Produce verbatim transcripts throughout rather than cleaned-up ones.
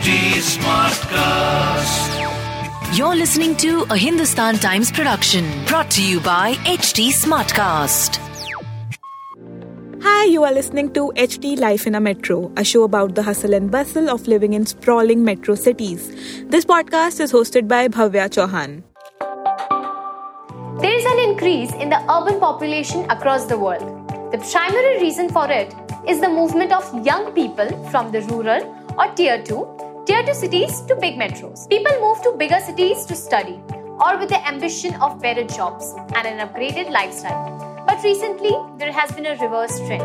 H T Smartcast. You're listening to a Hindustan Times production brought to you by H T Smartcast. Hi, you are listening to H T Life in a Metro, a show about the hustle and bustle of living in sprawling metro cities. This podcast is hosted by Bhavya Chauhan. There is an increase in the urban population across the world. The primary reason for it is the movement of young people from the rural or tier two, tier two cities to big metros. People move to bigger cities to study or with the ambition of better jobs and an upgraded lifestyle. But recently, there has been a reverse trend.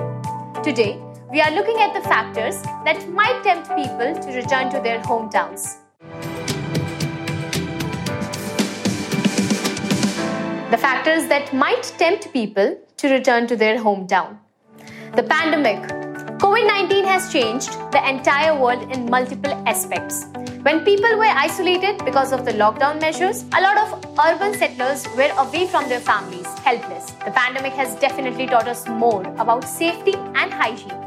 Today, we are looking at the factors that might tempt people to return to their hometowns. The factors that might tempt people to return to their hometown. The pandemic. COVID nineteen has changed the entire world in multiple aspects. When people were isolated because of the lockdown measures, a lot of urban settlers were away from their families, helpless. The pandemic has definitely taught us more about safety and hygiene.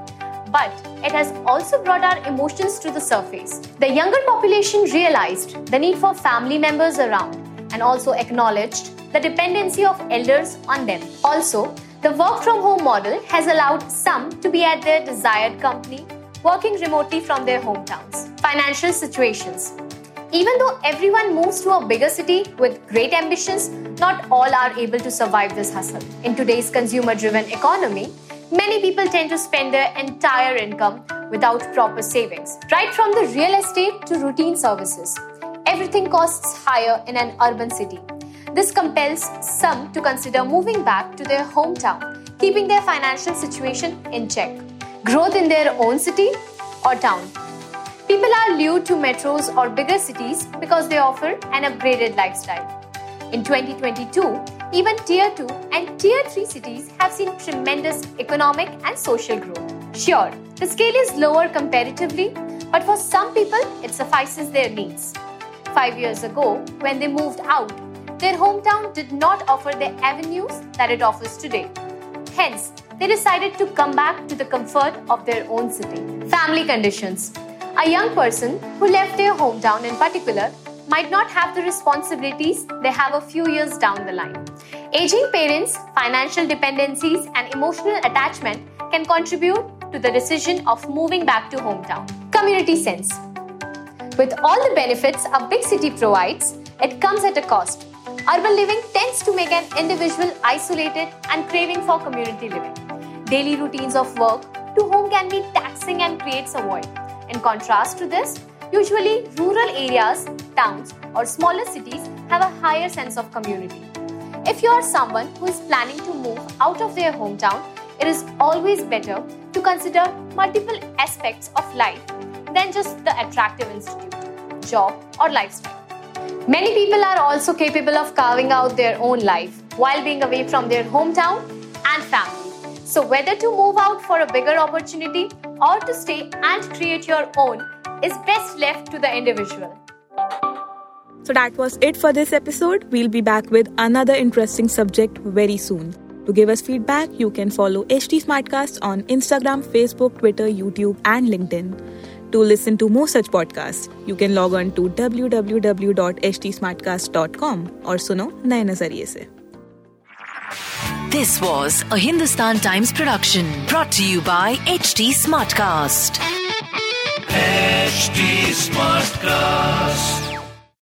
But it has also brought our emotions to the surface. The younger population realized the need for family members around and also acknowledged the dependency of elders on them. Also, the work-from-home model has allowed some to be at their desired company, working remotely from their hometowns. Financial situations. Even though everyone moves to a bigger city with great ambitions, not all are able to survive this hustle. In today's consumer-driven economy, many people tend to spend their entire income without proper savings. Right from the real estate to routine services, everything costs higher in an urban city. This compels some to consider moving back to their hometown, keeping their financial situation in check. Growth in their own city or town. People are lured to metros or bigger cities because they offer an upgraded lifestyle. In twenty twenty-two, even tier two and tier three cities have seen tremendous economic and social growth. Sure, the scale is lower comparatively, but for some people, it suffices their needs. Five years ago, when they moved out, their hometown did not offer the avenues that it offers today. Hence, they decided to come back to the comfort of their own city. Family conditions. A young person who left their hometown in particular might not have the responsibilities they have a few years down the line. Aging parents, financial dependencies, and emotional attachment can contribute to the decision of moving back to hometown. Community sense. With all the benefits a big city provides, it comes at a cost. Urban living tends to make an individual isolated and craving for community living. Daily routines of work to home can be taxing and creates a void. In contrast to this, usually rural areas, towns or smaller cities have a higher sense of community. If you are someone who is planning to move out of their hometown, it is always better to consider multiple aspects of life than just the attractive institute, job or lifestyle. Many people are also capable of carving out their own life while being away from their hometown and family. So whether to move out for a bigger opportunity or to stay and create your own is best left to the individual. So that was it for this episode. We'll be back with another interesting subject very soon. To give us feedback, you can follow H T Smartcast on Instagram, Facebook, Twitter, YouTube and LinkedIn. To listen to more such podcasts, you can log on to w w w dot h t smartcast dot com or Suno Naye Nazariye Se. This was a Hindustan Times production brought to you by H T Smartcast. H T Smartcast.